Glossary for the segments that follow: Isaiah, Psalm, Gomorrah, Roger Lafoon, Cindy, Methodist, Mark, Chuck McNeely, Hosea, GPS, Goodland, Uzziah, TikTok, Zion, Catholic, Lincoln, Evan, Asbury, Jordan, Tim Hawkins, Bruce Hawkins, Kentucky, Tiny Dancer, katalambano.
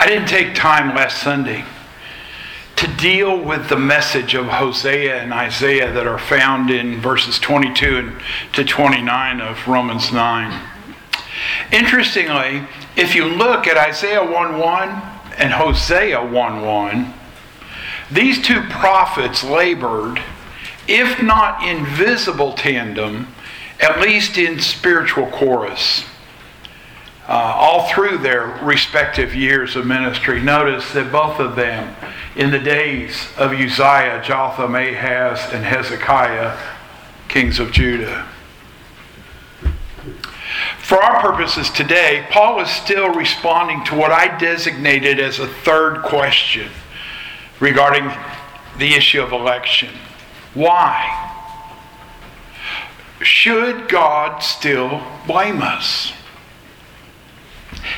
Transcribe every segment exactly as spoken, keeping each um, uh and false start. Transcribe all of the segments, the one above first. I didn't take time last Sunday to deal with the message of Hosea and Isaiah that are found in verses twenty-two to twenty-nine of Romans nine. Interestingly, if you look at Isaiah one one and Hosea one one, these two prophets labored, if not in visible tandem, at least in spiritual chorus, uh, all through their respective years of ministry. Notice that both of them, in the days of Uzziah, Jotham, Ahaz, and Hezekiah, kings of Judah. For our purposes today, Paul is still responding to what I designated as a third question regarding the issue of election. Why? Should God still blame us?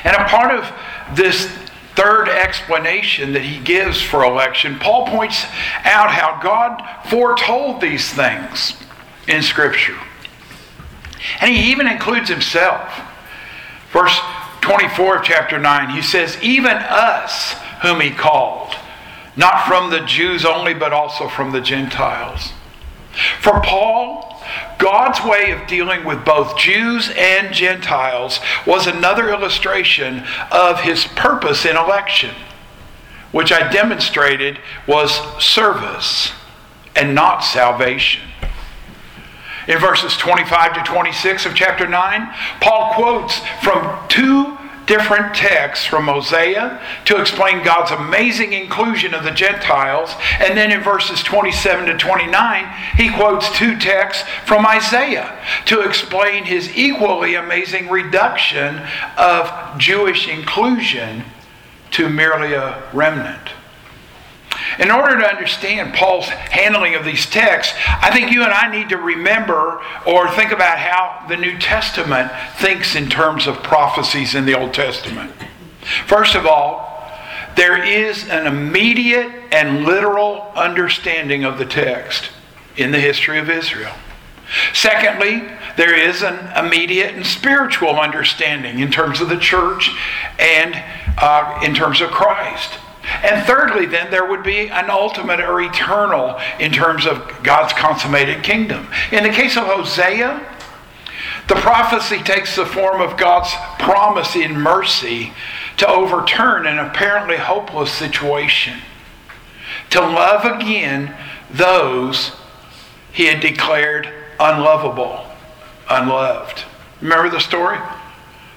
And a part of this third explanation that he gives for election, Paul points out how God foretold these things in Scripture. And he even includes himself. Verse twenty-four of chapter nine, he says, "Even us whom he called, not from the Jews only, but also from the Gentiles." For Paul, God's way of dealing with both Jews and Gentiles was another illustration of his purpose in election, which I demonstrated was service and not salvation. In verses twenty-five to twenty-six of chapter nine, Paul quotes from two different texts from Mosea to explain God's amazing inclusion of the Gentiles. And then in verses twenty-seven to twenty-nine, he quotes two texts from Isaiah to explain his equally amazing reduction of Jewish inclusion to merely a remnant. In order to understand Paul's handling of these texts, I think you and I need to remember or think about how the New Testament thinks in terms of prophecies in the Old Testament. First of all, there is an immediate and literal understanding of the text in the history of Israel. Secondly, there is an immediate and spiritual understanding in terms of the church and uh, in terms of Christ. And thirdly, then, there would be an ultimate or eternal in terms of God's consummated kingdom. In the case of Hosea, the prophecy takes the form of God's promise in mercy to overturn an apparently hopeless situation, to love again those he had declared unlovable, unloved. Remember the story?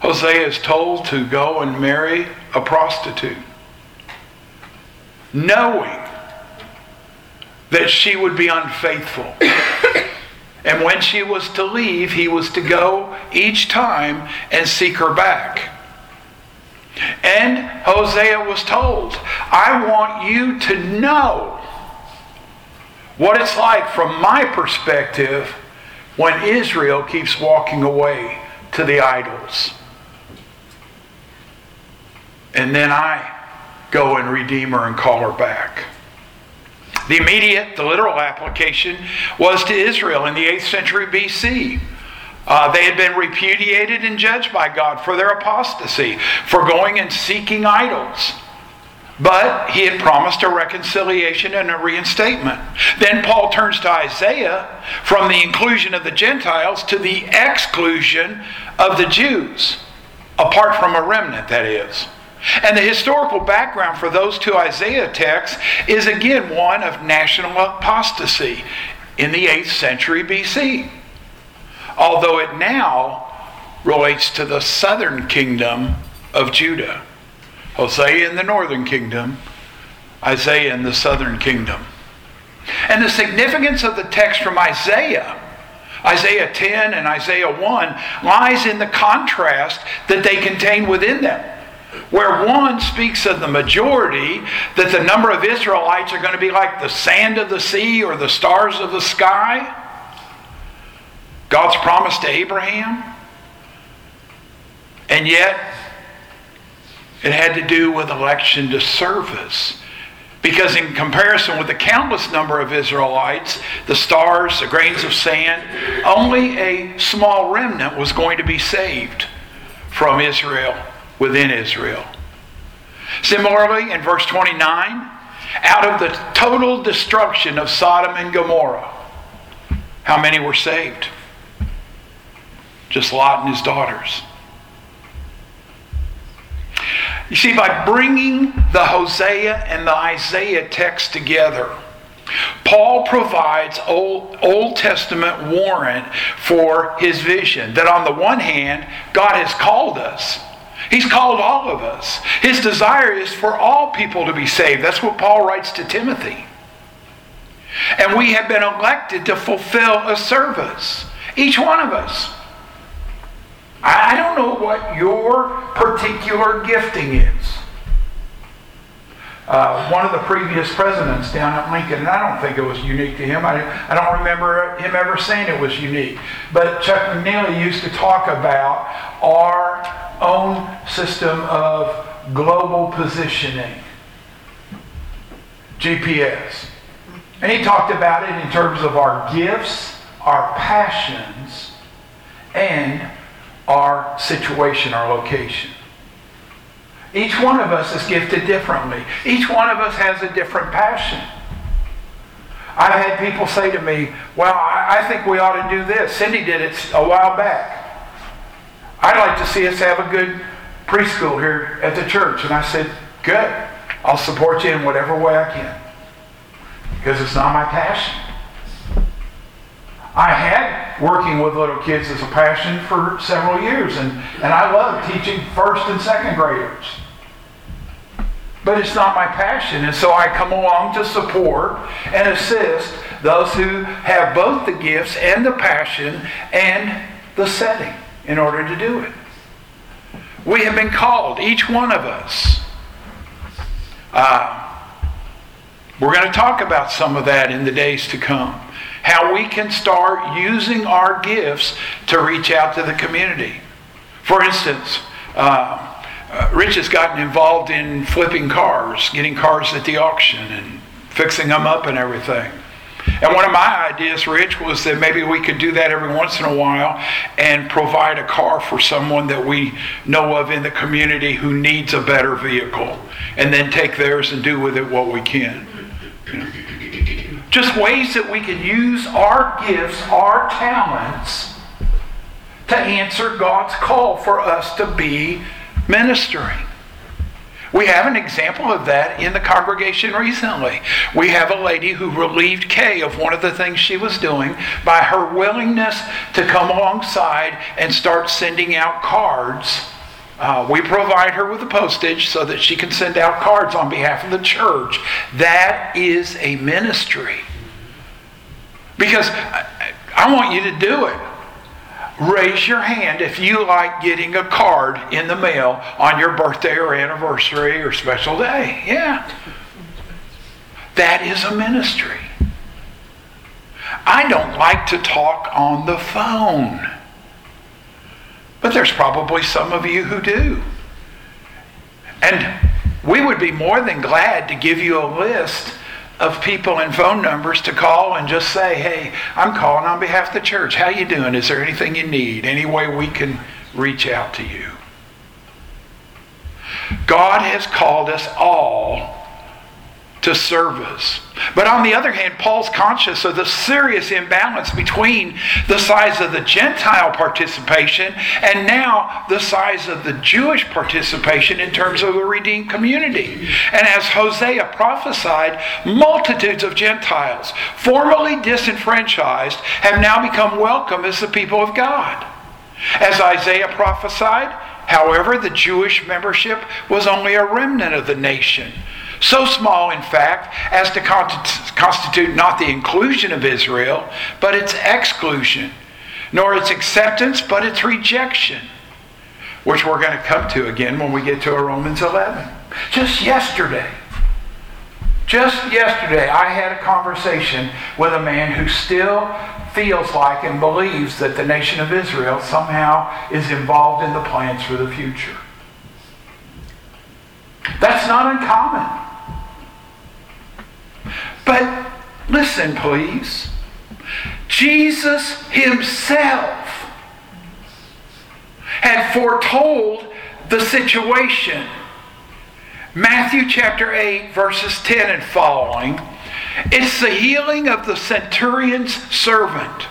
Hosea is told to go and marry a prostitute, knowing that she would be unfaithful. And when she was to leave, he was to go each time and seek her back. And Hosea was told, I want you to know what it's like from my perspective when Israel keeps walking away to the idols. And then I go and redeem her and call her back. The immediate, the literal application was to Israel in the eighth century B C. Uh, they had been repudiated and judged by God for their apostasy, for going and seeking idols. But he had promised a reconciliation and a reinstatement. Then Paul turns to Isaiah from the inclusion of the Gentiles to the exclusion of the Jews, apart from a remnant, that is. And the historical background for those two Isaiah texts is again one of national apostasy in the eighth century B C. Although it now relates to the southern kingdom of Judah. Hosea in the northern kingdom, Isaiah in the southern kingdom. And the significance of the text from Isaiah, Isaiah ten and Isaiah one, lies in the contrast that they contain within them, where one speaks of the majority, that the number of Israelites are going to be like the sand of the sea or the stars of the sky, God's promise to Abraham. And yet, it had to do with election to service. Because in comparison with the countless number of Israelites, the stars, the grains of sand, only a small remnant was going to be saved from Israel within Israel. Similarly, in verse twenty-nine, out of the total destruction of Sodom and Gomorrah, how many were saved? Just Lot and his daughters. You see, by bringing the Hosea and the Isaiah text together, Paul provides Old, Old Testament warrant for his vision. That on the one hand, God has called us. He's called all of us. His desire is for all people to be saved. That's what Paul writes to Timothy. And we have been elected to fulfill a service. Each one of us. I don't know what your particular gifting is. Uh, one of the previous presidents down at Lincoln, and I don't think it was unique to him. I, I don't remember him ever saying it was unique. But Chuck McNeely used to talk about our own system of global positioning. G P S. And he talked about it in terms of our gifts, our passions, and our situation, our location. Each one of us is gifted differently. Each one of us has a different passion. I've had people say to me, well, I think we ought to do this. Cindy did it a while back. I'd like to see us have a good preschool here at the church. And I said, good. I'll support you in whatever way I can. Because it's not my passion. I had working with little kids as a passion for several years. And, and I love teaching first and second graders. But it's not my passion. And so I come along to support and assist those who have both the gifts and the passion and the setting in order to do it. We have been called, each one of us. Uh, we're going to talk about some of that in the days to come. How we can start using our gifts to reach out to the community. For instance, uh, Rich has gotten involved in flipping cars, getting cars at the auction and fixing them up and everything. And one of my ideas, Rich, was that maybe we could do that every once in a while and provide a car for someone that we know of in the community who needs a better vehicle, and then take theirs and do with it what we can. You know? Just ways that we can use our gifts, our talents, to answer God's call for us to be ministering. We have an example of that in the congregation recently. We have a lady who relieved Kay of one of the things she was doing by her willingness to come alongside and start sending out cards. Uh, we provide her with the postage so that she can send out cards on behalf of the church. That is a ministry. Because I, I want you to do it. Raise your hand if you like getting a card in the mail on your birthday or anniversary or special day. Yeah. That is a ministry. I don't like to talk on the phone. But there's probably some of you who do. And we would be more than glad to give you a list of people and phone numbers to call and just say, hey, I'm calling on behalf of the church. How you doing? Is there anything you need? Any way we can reach out to you? God has called us all to service. But on the other hand, Paul's conscious of the serious imbalance between the size of the Gentile participation and now the size of the Jewish participation in terms of the redeemed community. And as Hosea prophesied, multitudes of Gentiles, formerly disenfranchised, have now become welcome as the people of God. As Isaiah prophesied, however, the Jewish membership was only a remnant of the nation. So small, in fact, as to constitute not the inclusion of Israel, but its exclusion, nor its acceptance, but its rejection, which we're going to come to again when we get to Romans eleven. Just yesterday, just yesterday, I had a conversation with a man who still feels like and believes that the nation of Israel somehow is involved in the plans for the future. That's not uncommon. But listen, please. Jesus himself had foretold the situation Matthew chapter eight, verses ten and following. It's the healing of the centurion's servant.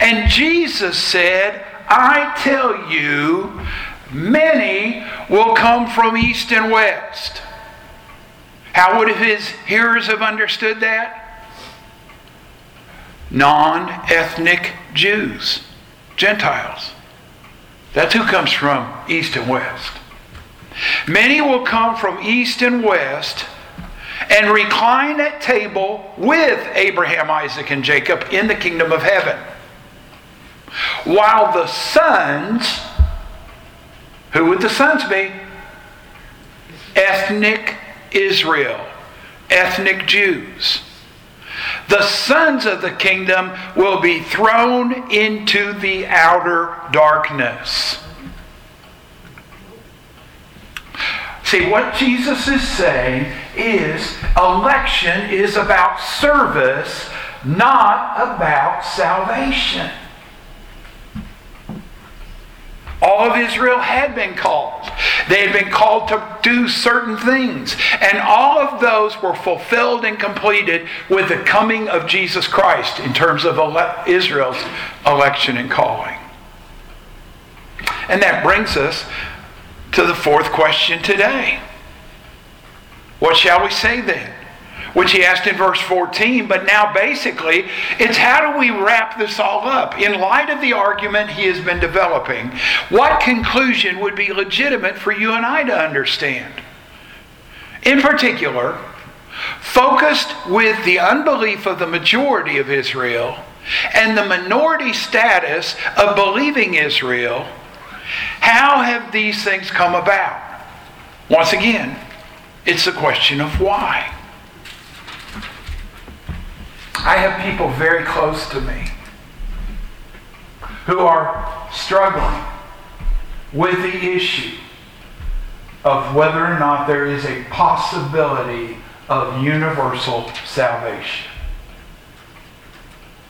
And Jesus said, I tell you, many will come from east and west. How would his hearers have understood that? Non-ethnic Jews, Gentiles. That's who comes from east and west. Many will come from east and west and recline at table with Abraham, Isaac, and Jacob in the kingdom of heaven. While the sons, who would the sons be? Ethnic Israel, ethnic Jews. The sons of the kingdom will be thrown into the outer darkness. See, what Jesus is saying is election is about service, not about salvation. All of Israel had been called. They had been called to do certain things. And all of those were fulfilled and completed with the coming of Jesus Christ in terms of ele- Israel's election and calling. And that brings us to the fourth question today. What shall we say then? Which he asked in verse fourteen, but now basically, it's how do we wrap this all up? In light of the argument he has been developing, what conclusion would be legitimate for you and I to understand? In particular, focused with the unbelief of the majority of Israel and the minority status of believing Israel, how have these things come about? Once again, it's a question of why. I have people very close to me who are struggling with the issue of whether or not there is a possibility of universal salvation.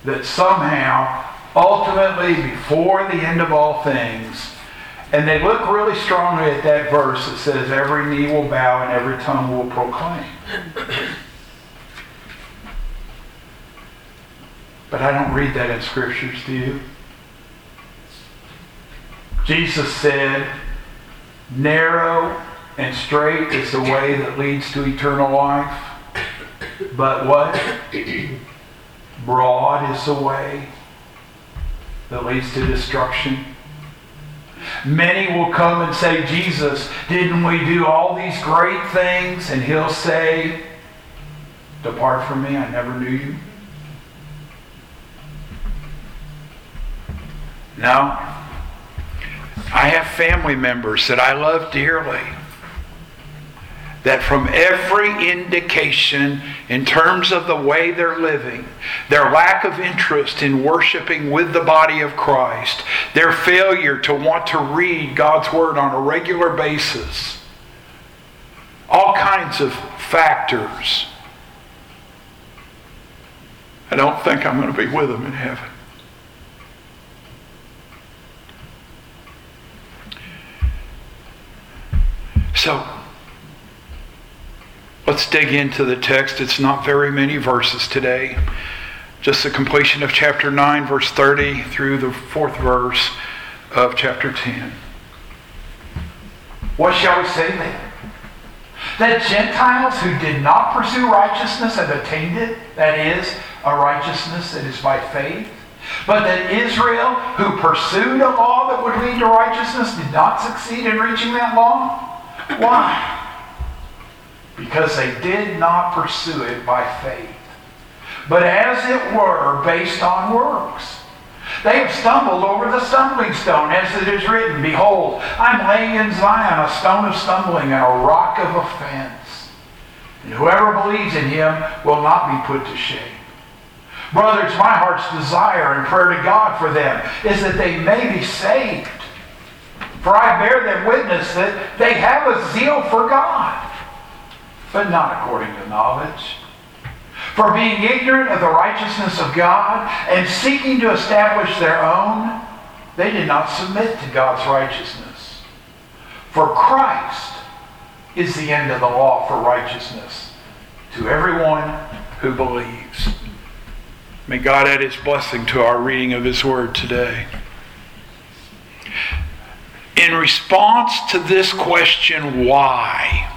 That somehow, ultimately, before the end of all things, and they look really strongly at that verse that says, every knee will bow and every tongue will proclaim. But I don't read that in scriptures, do you? Jesus said, narrow and straight is the way that leads to eternal life. But what? Broad is the way that leads to destruction. Many will come and say, Jesus, didn't we do all these great things? And he'll say, depart from me, I never knew you. No. I have family members that I love dearly that from every indication in terms of the way they're living, their lack of interest in worshiping with the body of Christ, their failure to want to read God's Word on a regular basis, all kinds of factors. I don't think I'm going to be with them in heaven. So, let's dig into the text. It's not very many verses today. Just the completion of chapter nine, verse thirty, through the fourth verse of chapter ten. What shall we say then? That Gentiles who did not pursue righteousness have attained it, that is, a righteousness that is by faith, but that Israel who pursued a law that would lead to righteousness did not succeed in reaching that law? Why? Because they did not pursue it by faith, but as it were, based on works. They have stumbled over the stumbling stone, as it is written, behold, I'm laying in Zion a stone of stumbling and a rock of offense. And whoever believes in him will not be put to shame. Brothers, my heart's desire and prayer to God for them is that they may be saved. For I bear them witness that they have a zeal for God, but not according to knowledge. For being ignorant of the righteousness of God and seeking to establish their own, they did not submit to God's righteousness. For Christ is the end of the law for righteousness to everyone who believes. May God add his blessing to our reading of his word today. In response to this question, why?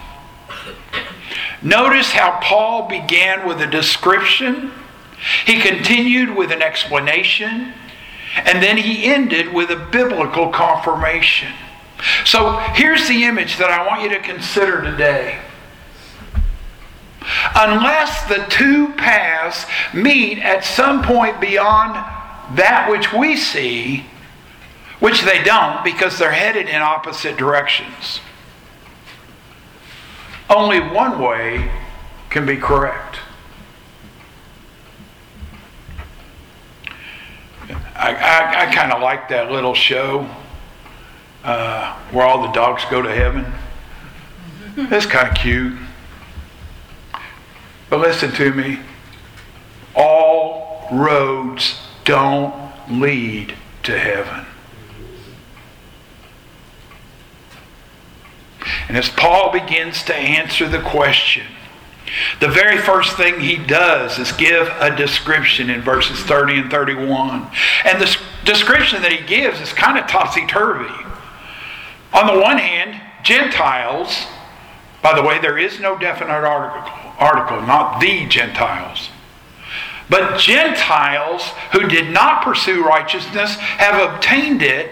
Notice how Paul began with a description, he continued with an explanation, and then he ended with a biblical confirmation. So here's the image that I want you to consider today. Unless the two paths meet at some point beyond that which we see, which they don't because they're headed in opposite directions, only one way can be correct. I, I, I kind of like that little show uh, where all the dogs go to heaven. It's kind of cute. But listen to me. All roads don't lead to heaven. And as Paul begins to answer the question, the very first thing he does is give a description in verses thirty and thirty-one. And the description that he gives is kind of topsy-turvy. On the one hand, Gentiles, by the way, there is no definite article, article, not the Gentiles. But Gentiles who did not pursue righteousness have obtained it,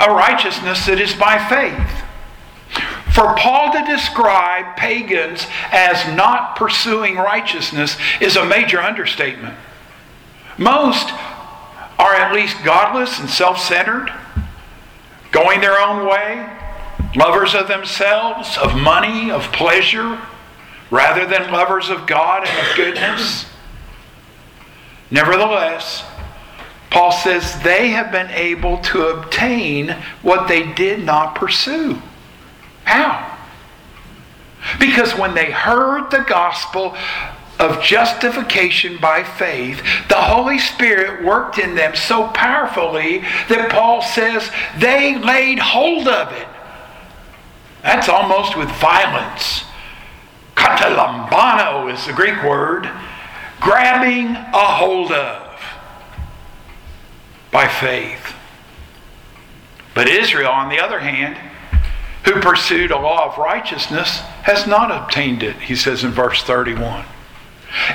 a righteousness that is by faith. For Paul to describe pagans as not pursuing righteousness is a major understatement. Most are at least godless and self-centered, going their own way, lovers of themselves, of money, of pleasure, rather than lovers of God and of goodness. Nevertheless, Paul says they have been able to obtain what they did not pursue. How? Because when they heard the gospel of justification by faith, the Holy Spirit worked in them so powerfully that Paul says they laid hold of it. That's almost with violence. Katalambano is the Greek word. Grabbing a hold of by faith. But Israel, on the other hand, who pursued a law of righteousness, has not obtained it, he says in verse thirty-one.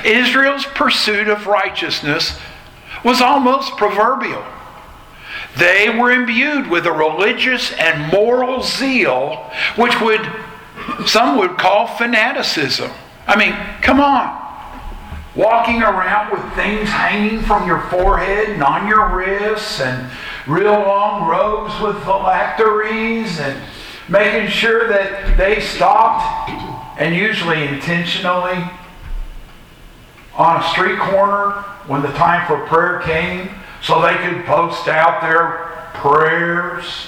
Israel's pursuit of righteousness was almost proverbial. They were imbued with a religious and moral zeal, which would some would call fanaticism. I mean, come on. Walking around with things hanging from your forehead and on your wrists and real long robes with phylacteries and making sure that they stopped, and usually intentionally, on a street corner when the time for prayer came so they could post out their prayers.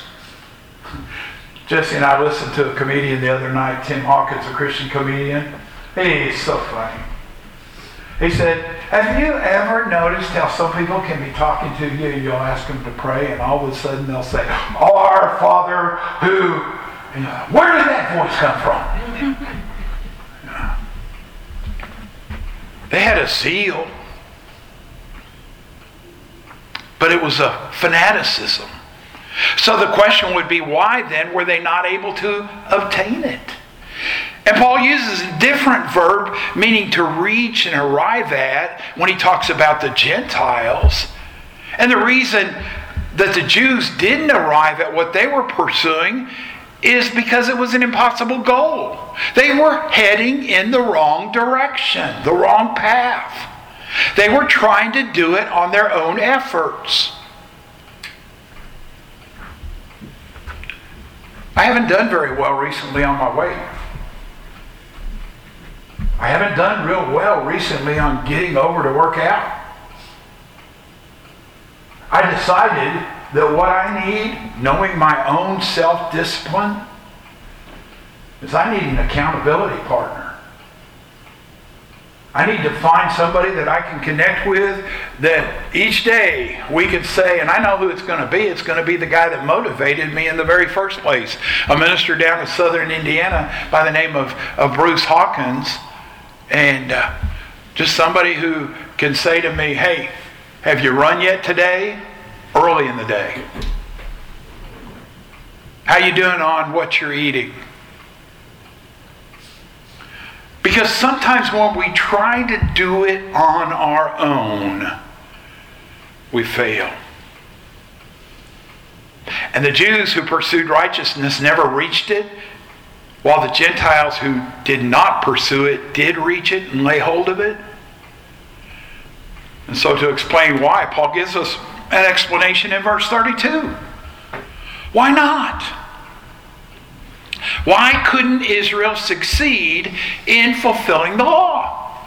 Jesse and I listened to a comedian the other night, Tim Hawkins, a Christian comedian. He's so funny. He said, have you ever noticed how some people can be talking to you and you'll ask them to pray and all of a sudden they'll say, Our Father who... Where did that voice come from? They had a zeal. But it was a fanaticism. So the question would be, why then were they not able to obtain it? And Paul uses a different verb, meaning to reach and arrive at, when he talks about the Gentiles. And the reason that the Jews didn't arrive at what they were pursuing is because it was an impossible goal. They were heading in the wrong direction, the wrong path. They were trying to do it on their own efforts. I haven't done very well recently on my weight. I haven't done real well recently on getting over to work out. I decided that what I need, knowing my own self-discipline, is I need an accountability partner. I need to find somebody that I can connect with, that each day we could say, and I know who it's going to be. It's going to be the guy that motivated me in the very first place. A minister down in southern Indiana by the name of, of Bruce Hawkins. And uh, just somebody who can say to me, hey, have you run yet today? Early in the day. How you doing on what you're eating? Because sometimes when we try to do it on our own, we fail. And the Jews who pursued righteousness never reached it, while the Gentiles who did not pursue it did reach it and lay hold of it. And so to explain why, Paul gives us an explanation in verse thirty-two. Why not? Why couldn't Israel succeed in fulfilling the law?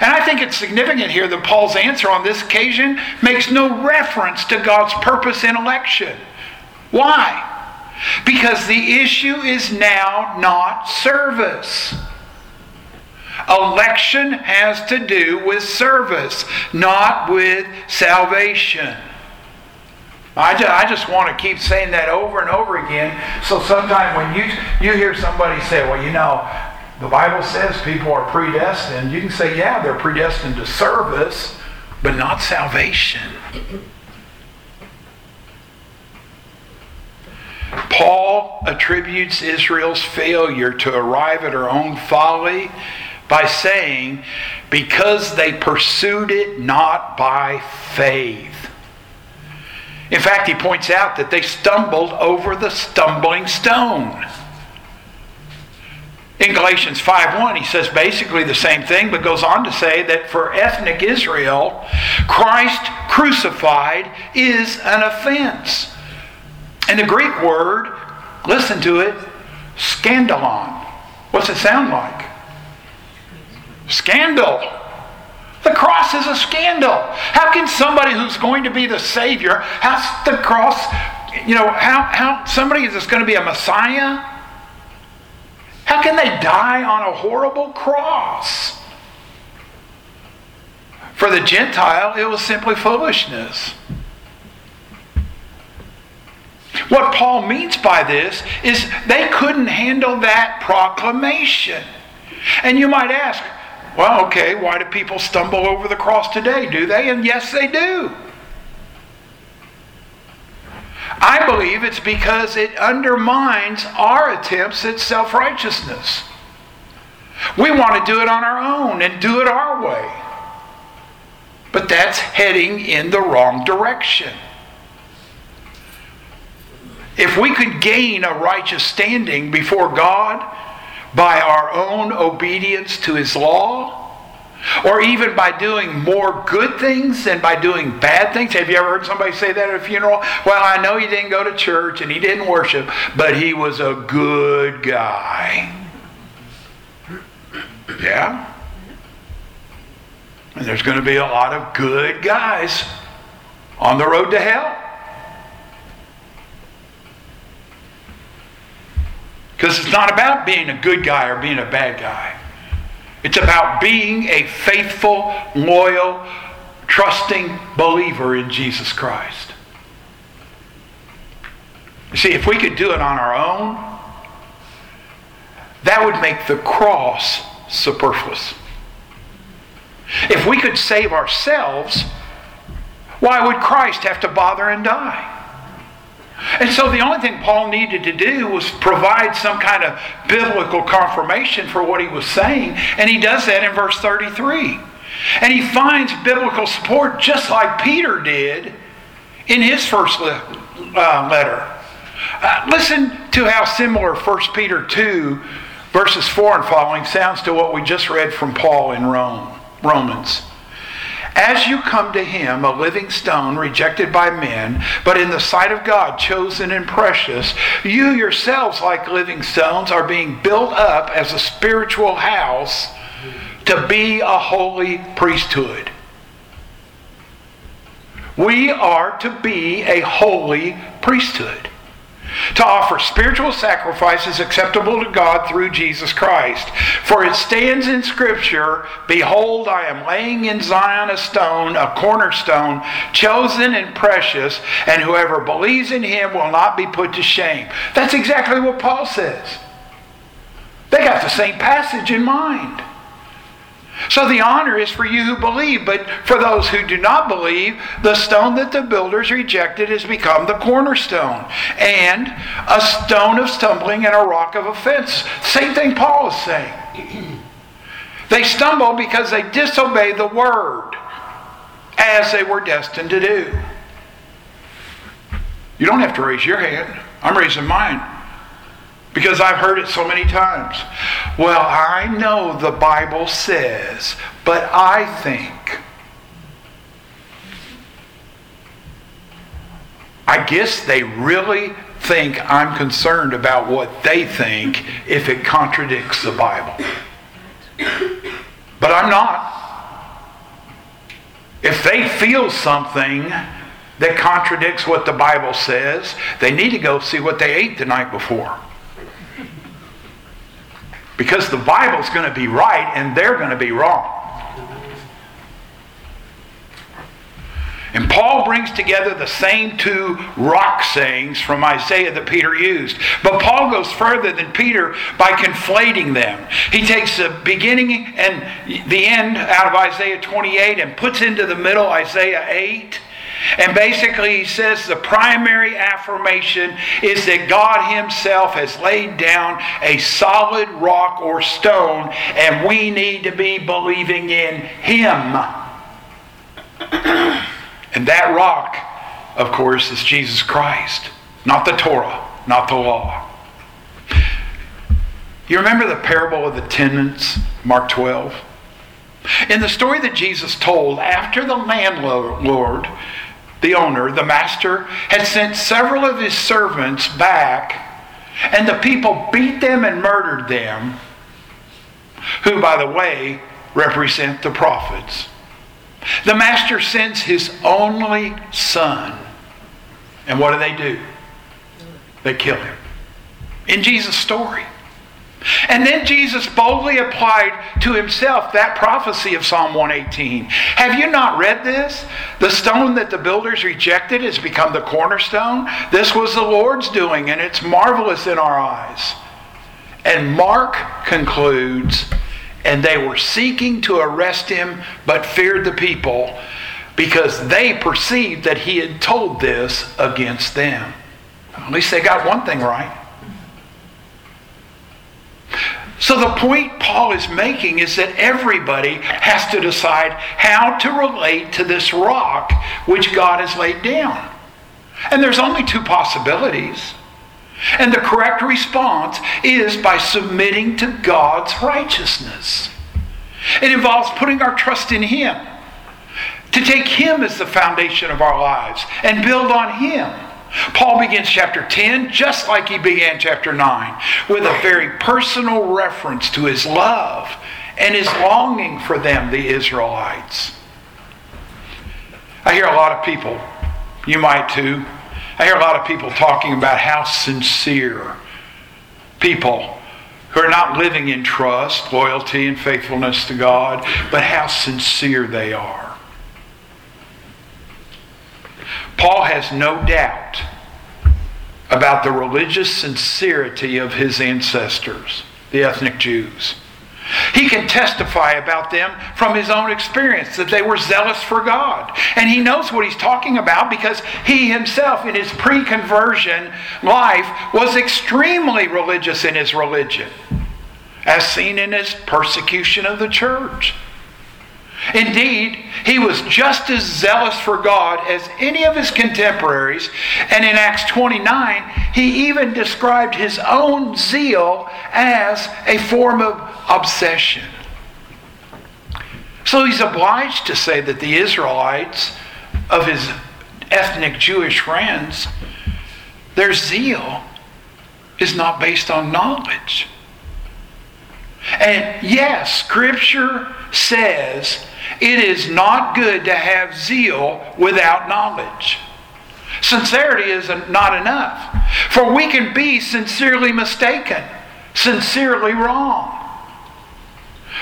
And I think it's significant here that Paul's answer on this occasion makes no reference to God's purpose in election. Why? Because the issue is now not service. Election has to do with service, not with salvation. I just, I just want to keep saying that over and over again. So sometimes when you you hear somebody say, well, you know, the Bible says people are predestined. You can say, yeah, they're predestined to service, but not salvation. Paul attributes Israel's failure to arrive at her own folly by saying, because they pursued it not by faith. In fact, he points out that they stumbled over the stumbling stone. In Galatians five one, he says basically the same thing, but goes on to say that for ethnic Israel, Christ crucified is an offense. And the Greek word, listen to it, scandalon. What's it sound like? Scandal. The cross is a scandal. How can somebody who's going to be the Savior, how's the cross, you know, how, how somebody is this going to be a Messiah? How can they die on a horrible cross? For the Gentile, it was simply foolishness. What Paul means by this is they couldn't handle that proclamation. And you might ask, well, okay, why do people stumble over the cross today? Do they? And yes, they do. I believe it's because it undermines our attempts at self-righteousness. We want to do it on our own and do it our way. But that's heading in the wrong direction. If we could gain a righteous standing before God by our own obedience to His law, or even by doing more good things than by doing bad things. Have you ever heard somebody say that at a funeral? Well, I know he didn't go to church and he didn't worship, but he was a good guy. Yeah? And there's going to be a lot of good guys on the road to hell. Because it's not about being a good guy or being a bad guy. It's about being a faithful, loyal, trusting believer in Jesus Christ. You see, if we could do it on our own, that would make the cross superfluous. If we could save ourselves, why would Christ have to bother and die? And so the only thing Paul needed to do was provide some kind of biblical confirmation for what he was saying. And he does that in verse thirty-three. And he finds biblical support just like Peter did in his first le- uh, letter. Uh, listen to how similar First Peter two verses four and following sounds to what we just read from Paul in Rome, Romans. As you come to Him, a living stone rejected by men, but in the sight of God chosen and precious, you yourselves, like living stones, are being built up as a spiritual house to be a holy priesthood. We are to be a holy priesthood. to offer spiritual sacrifices acceptable to God through Jesus Christ. For it stands in Scripture, behold, I am laying in Zion a stone, a cornerstone, chosen and precious, and whoever believes in him will not be put to shame. That's exactly what Paul says. They got the same passage in mind. So the honor is for you who believe, but for those who do not believe, the stone that the builders rejected has become the cornerstone, and a stone of stumbling and a rock of offense. Same thing Paul is saying. They stumble because they disobey the word, as they were destined to do. You don't have to raise your hand. I'm raising mine, because I've heard it so many times. Well, I know the Bible says, but I think. I guess they really think I'm concerned about what they think if it contradicts the Bible. But I'm not. If they feel something that contradicts what the Bible says, they need to go see what they ate the night before. Because the Bible's going to be right and they're going to be wrong. And Paul brings together the same two rock sayings from Isaiah that Peter used. But Paul goes further than Peter by conflating them. He takes the beginning and the end out of Isaiah twenty-eight and puts into the middle Isaiah eight. And basically he says the primary affirmation is that God himself has laid down a solid rock or stone, and we need to be believing in him. And that rock, of course, is Jesus Christ. Not the Torah, not the law. You remember the parable of the tenants, Mark twelve? In the story that Jesus told, after the landlord, the owner, the master, had sent several of his servants back, and the people beat them and murdered them, who, by the way, represent the prophets. The master sends his only son. And what do they do? They kill him. In Jesus' story. And then Jesus boldly applied to himself that prophecy of Psalm one eighteen. Have you not read this? The stone that the builders rejected has become the cornerstone. This was the Lord's doing, and it's marvelous in our eyes. And Mark concludes, and they were seeking to arrest him, but feared the people, because they perceived that he had told this against them. At least they got one thing right. So the point Paul is making is that everybody has to decide how to relate to this rock which God has laid down. And there's only two possibilities. And the correct response is by submitting to God's righteousness. It involves putting our trust in him, to take him as the foundation of our lives and build on him. Paul begins chapter ten just like he began chapter nine, with a very personal reference to his love and his longing for them, the Israelites. I hear a lot of people, you might too, I hear a lot of people talking about how sincere people who are not living in trust, loyalty, and faithfulness to God, but how sincere they are. Paul has no doubt about the religious sincerity of his ancestors, the ethnic Jews. He can testify about them from his own experience that they were zealous for God. And he knows what he's talking about because he himself in his pre-conversion life was extremely religious in his religion, as seen in his persecution of the church. Indeed, he was just as zealous for God as any of his contemporaries, and in Acts twenty-nine, he even described his own zeal as a form of obsession. So he's obliged to say that the Israelites of his ethnic Jewish friends, their zeal is not based on knowledge. And yes, Scripture says it is not good to have zeal without knowledge. Sincerity is not enough. For we can be sincerely mistaken, sincerely wrong.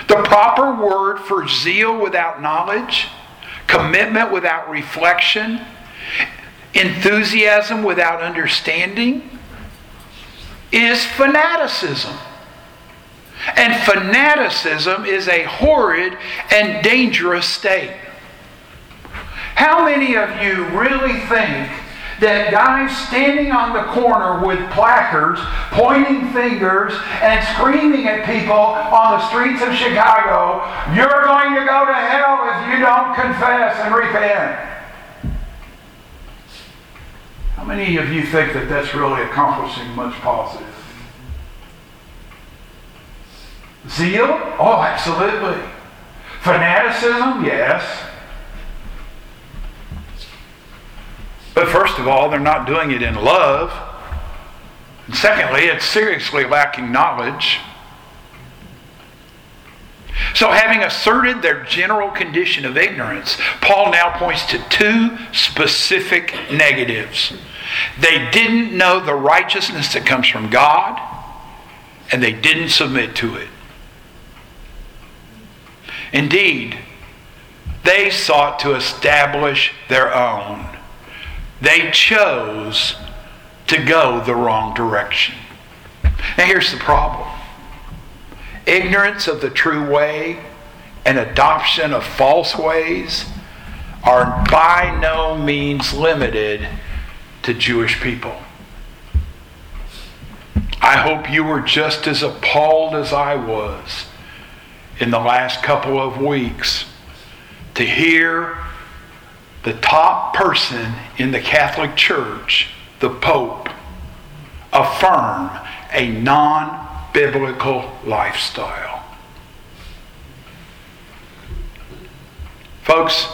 The proper word for zeal without knowledge, commitment without reflection, enthusiasm without understanding is fanaticism. And fanaticism is a horrid and dangerous state. How many of you really think that guys standing on the corner with placards, pointing fingers, and screaming at people on the streets of Chicago, "You're going to go to hell if you don't confess and repent"? How many of you think that that's really accomplishing much positive? Zeal? Oh, absolutely. Fanaticism? Yes. But first of all, they're not doing it in love. And secondly, it's seriously lacking knowledge. So having asserted their general condition of ignorance, Paul now points to two specific negatives. They didn't know the righteousness that comes from God, and they didn't submit to it. Indeed, they sought to establish their own. They chose to go the wrong direction. Now here's the problem. Ignorance of the true way and adoption of false ways are by no means limited to Jewish people. I hope you were just as appalled as I was in the last couple of weeks to hear the top person in the Catholic Church, the Pope, affirm a non-biblical lifestyle. Folks,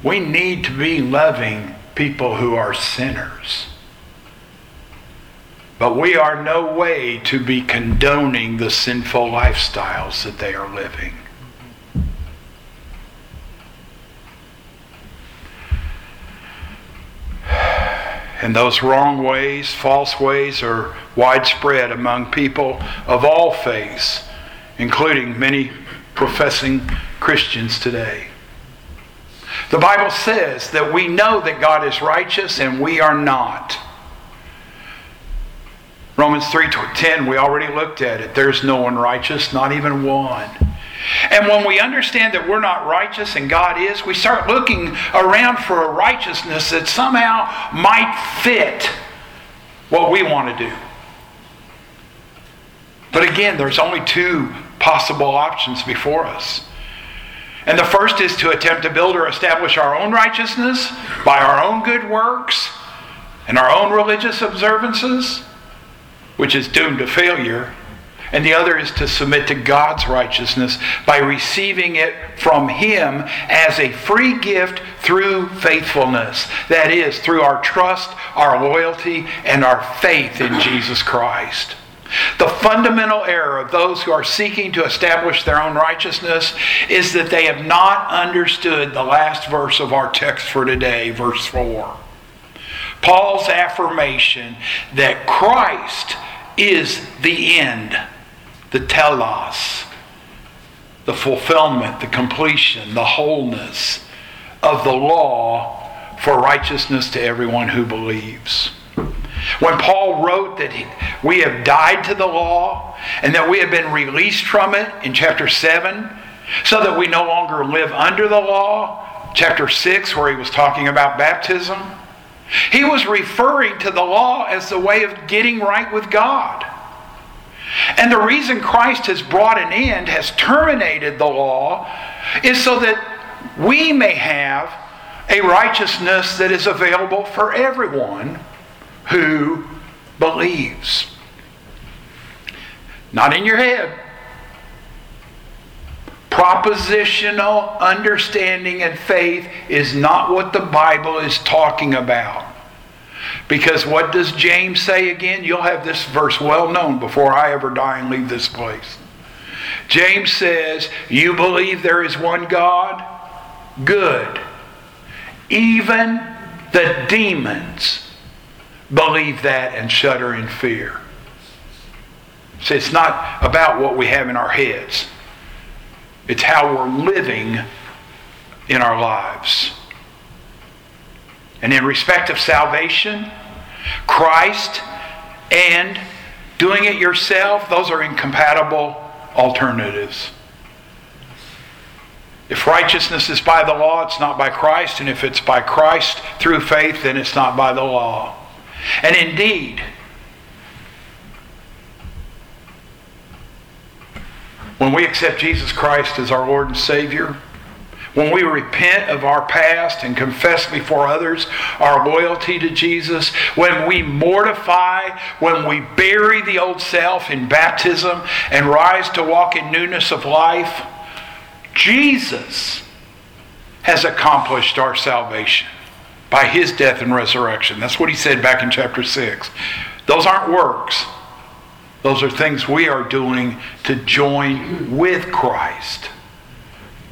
we need to be loving people who are sinners. But we are no way to be condoning the sinful lifestyles that they are living. And those wrong ways, false ways, are widespread among people of all faiths, including many professing Christians today. The Bible says that we know that God is righteous and we are not. Romans three ten, we already looked at it. There's no one righteous, not even one. And when we understand that we're not righteous and God is, we start looking around for a righteousness that somehow might fit what we want to do. But again, there's only two possible options before us. And the first is to attempt to build or establish our own righteousness by our own good works and our own religious observances, which is doomed to failure. And the other is to submit to God's righteousness by receiving it from Him as a free gift through faithfulness. That is, through our trust, our loyalty, and our faith in Jesus Christ. The fundamental error of those who are seeking to establish their own righteousness is that they have not understood the last verse of our text for today, verse four. Paul's affirmation that Christ is the end, the telos, the fulfillment, the completion, the wholeness of the law for righteousness to everyone who believes. When Paul wrote that he, we have died to the law and that we have been released from it in chapter seven, so that we no longer live under the law, chapter six, where he was talking about baptism, he was referring to the law as the way of getting right with God. And the reason Christ has brought an end, has terminated the law, is so that we may have a righteousness that is available for everyone who believes. Not in your head. Propositional understanding and faith is not what the Bible is talking about. Because what does James say again? You'll have this verse well known before I ever die and leave this place. James says, "You believe there is one God? Good. Even the demons believe that and shudder in fear. See, it's not about what we have in our heads. It's how we're living in our lives. And in respect of salvation, Christ and doing it yourself, those are incompatible alternatives. If righteousness is by the law, it's not by Christ. And if it's by Christ through faith, then it's not by the law. And indeed, when we accept Jesus Christ as our Lord and Savior, when we repent of our past and confess before others our loyalty to Jesus, when we mortify, when we bury the old self in baptism and rise to walk in newness of life, Jesus has accomplished our salvation by His death and resurrection. That's what He said back in chapter six. Those aren't works. Those are things we are doing to join with Christ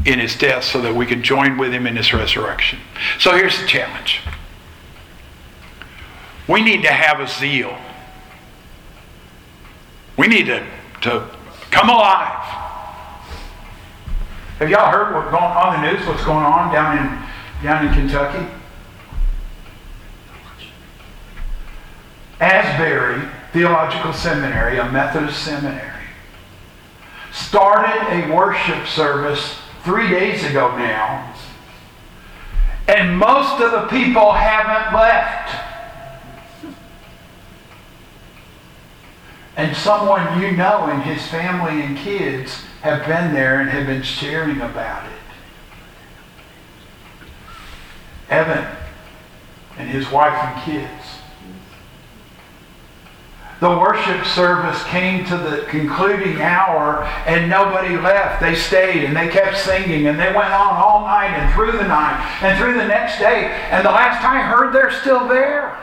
in His death so that we can join with Him in His resurrection. So here's the challenge. We need to have a zeal. We need to, to come alive. Have y'all heard what's going on in the news? What's going on down in down in Kentucky? Asbury Theological Seminary, a Methodist seminary, started a worship service three days ago now, and most of the people haven't left. And someone you know and his family and kids have been there and have been sharing about it. Evan and his wife and kids. The worship service came to the concluding hour and nobody left. They stayed and they kept singing and they went on all night and through the night and through the next day. And the last I heard, they're still there.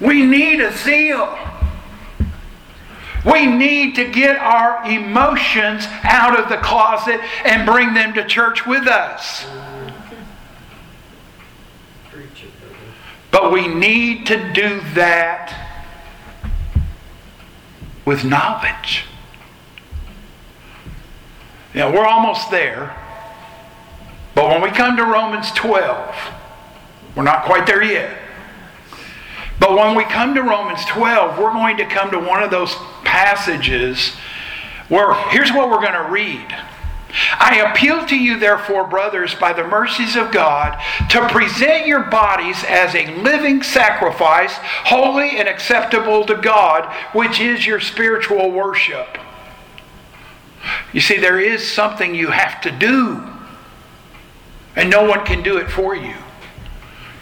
We need a zeal. We need to get our emotions out of the closet and bring them to church with us. But we need to do that with knowledge. Now, we're almost there. But when we come to Romans twelve, we're not quite there yet. But when we come to Romans twelve, we're going to come to one of those passages where here's what we're going to read. I appeal to you, therefore, brothers, by the mercies of God, to present your bodies as a living sacrifice, holy and acceptable to God, which is your spiritual worship. You see, there is something you have to do, and no one can do it for you.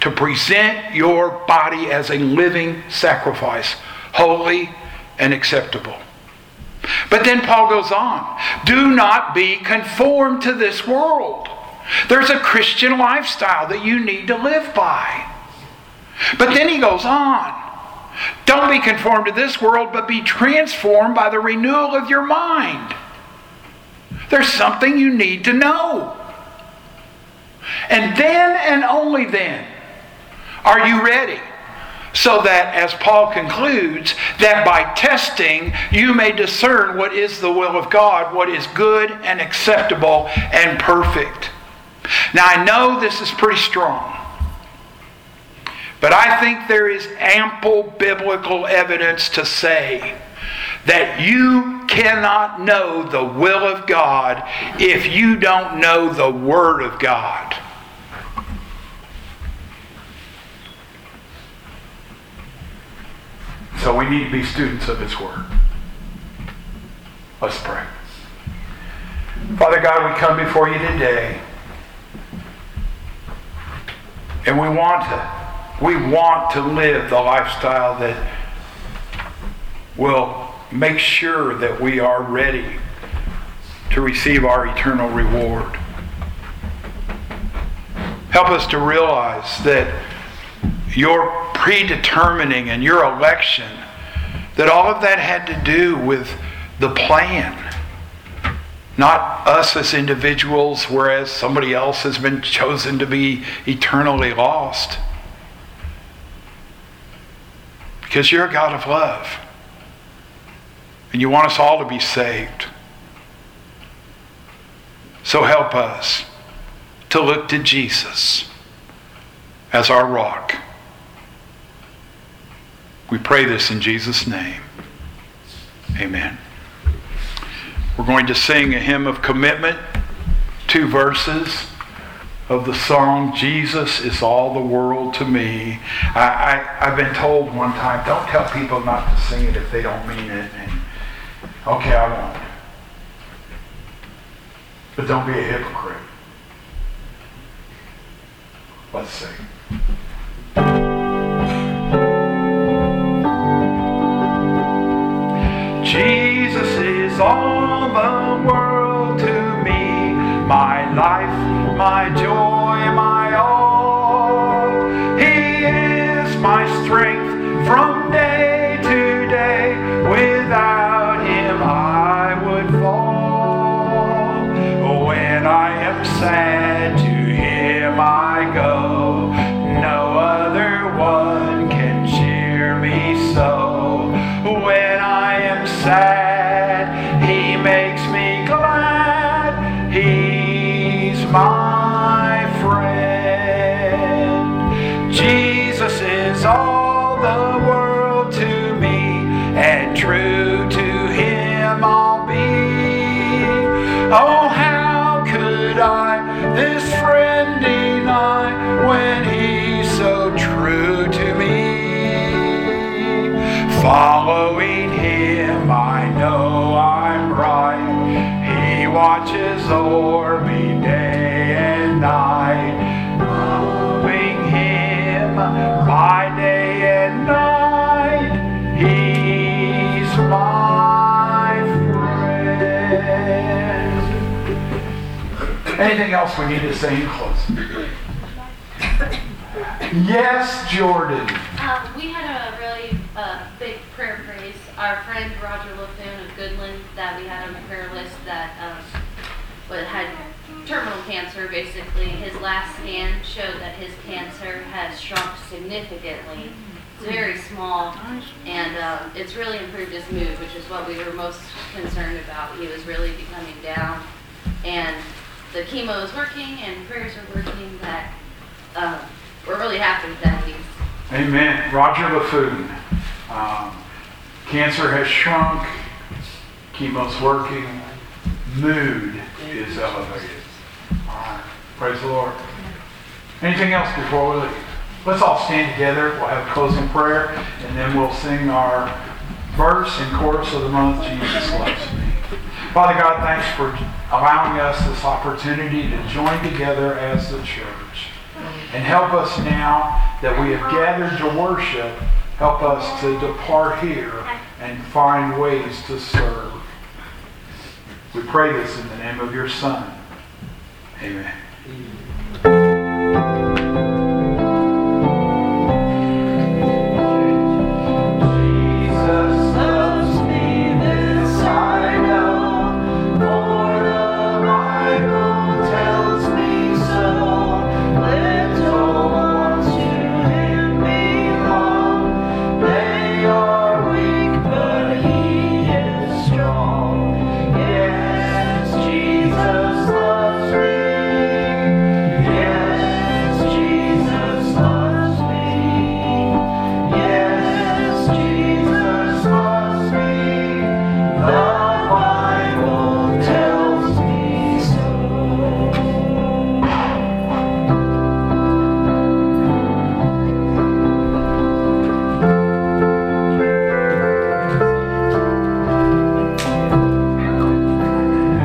To present your body as a living sacrifice, holy and acceptable. But then Paul goes on. Do not be conformed to this world. There's a Christian lifestyle that you need to live by. But then he goes on. Don't be conformed to this world, but be transformed by the renewal of your mind. There's something you need to know. And then and only then, are you ready? So that, as Paul concludes, that by testing you may discern what is the will of God, what is good and acceptable and perfect. Now, I know this is pretty strong, but I think there is ample biblical evidence to say that you cannot know the will of God if you don't know the Word of God. So we need to be students of His Word. Let's pray. Father God, we come before you today. And we want to, we want to live the lifestyle that will make sure that we are ready to receive our eternal reward. Help us to realize that your predetermining and your election, that all of that had to do with the plan Not us as individuals, whereas somebody else has been chosen to be eternally lost. Because you're a God of love. And you want us all to be saved. So help us to look to Jesus as our rock. We pray this in Jesus' name. Amen. We're going to sing a hymn of commitment, two verses of the song, Jesus is all the world to me. I, I, I've been told one time, don't tell people not to sing it if they don't mean it. And, okay, I won't. But don't be a hypocrite. Let's sing. Jesus is all the world to me, my life, my joy, my all. He is my strength from day to day. Without him I would fall. When I am sad, to him I go. No other one can cheer me so. When I am sad, my friend, Jesus is all the world to me, and true to him I'll be. Oh, how could I this friend deny when he's so true to me? Following him, I know I'm right. He watches over me day and night, loving him by day and night. He's my friend. Anything else we need to say in closing? Yes, Jordan. Uh, we had a really uh, big prayer praise. Our friend Roger Lafoon of Goodland that we had on the prayer list that um, had terminal cancer, basically. His last scan showed that his cancer has shrunk significantly. It's very small, and uh, it's really improved his mood, which is what we were most concerned about. He was really becoming down, and the chemo is working, and prayers are working. That uh, we're really happy with that. Amen. Roger Lafoon. Um, cancer has shrunk. Chemo's working. Mood is elevated. All right. Praise the Lord. Anything else before we leave? Let's all stand together. We'll have closing prayer, and then we'll sing our verse and chorus of the month, Jesus Loves Me. Father God, thanks for allowing us this opportunity to join together as the church. And help us now that we have gathered to worship, help us to depart here and find ways to serve. We pray this in the name of your Son. Amen. Amen.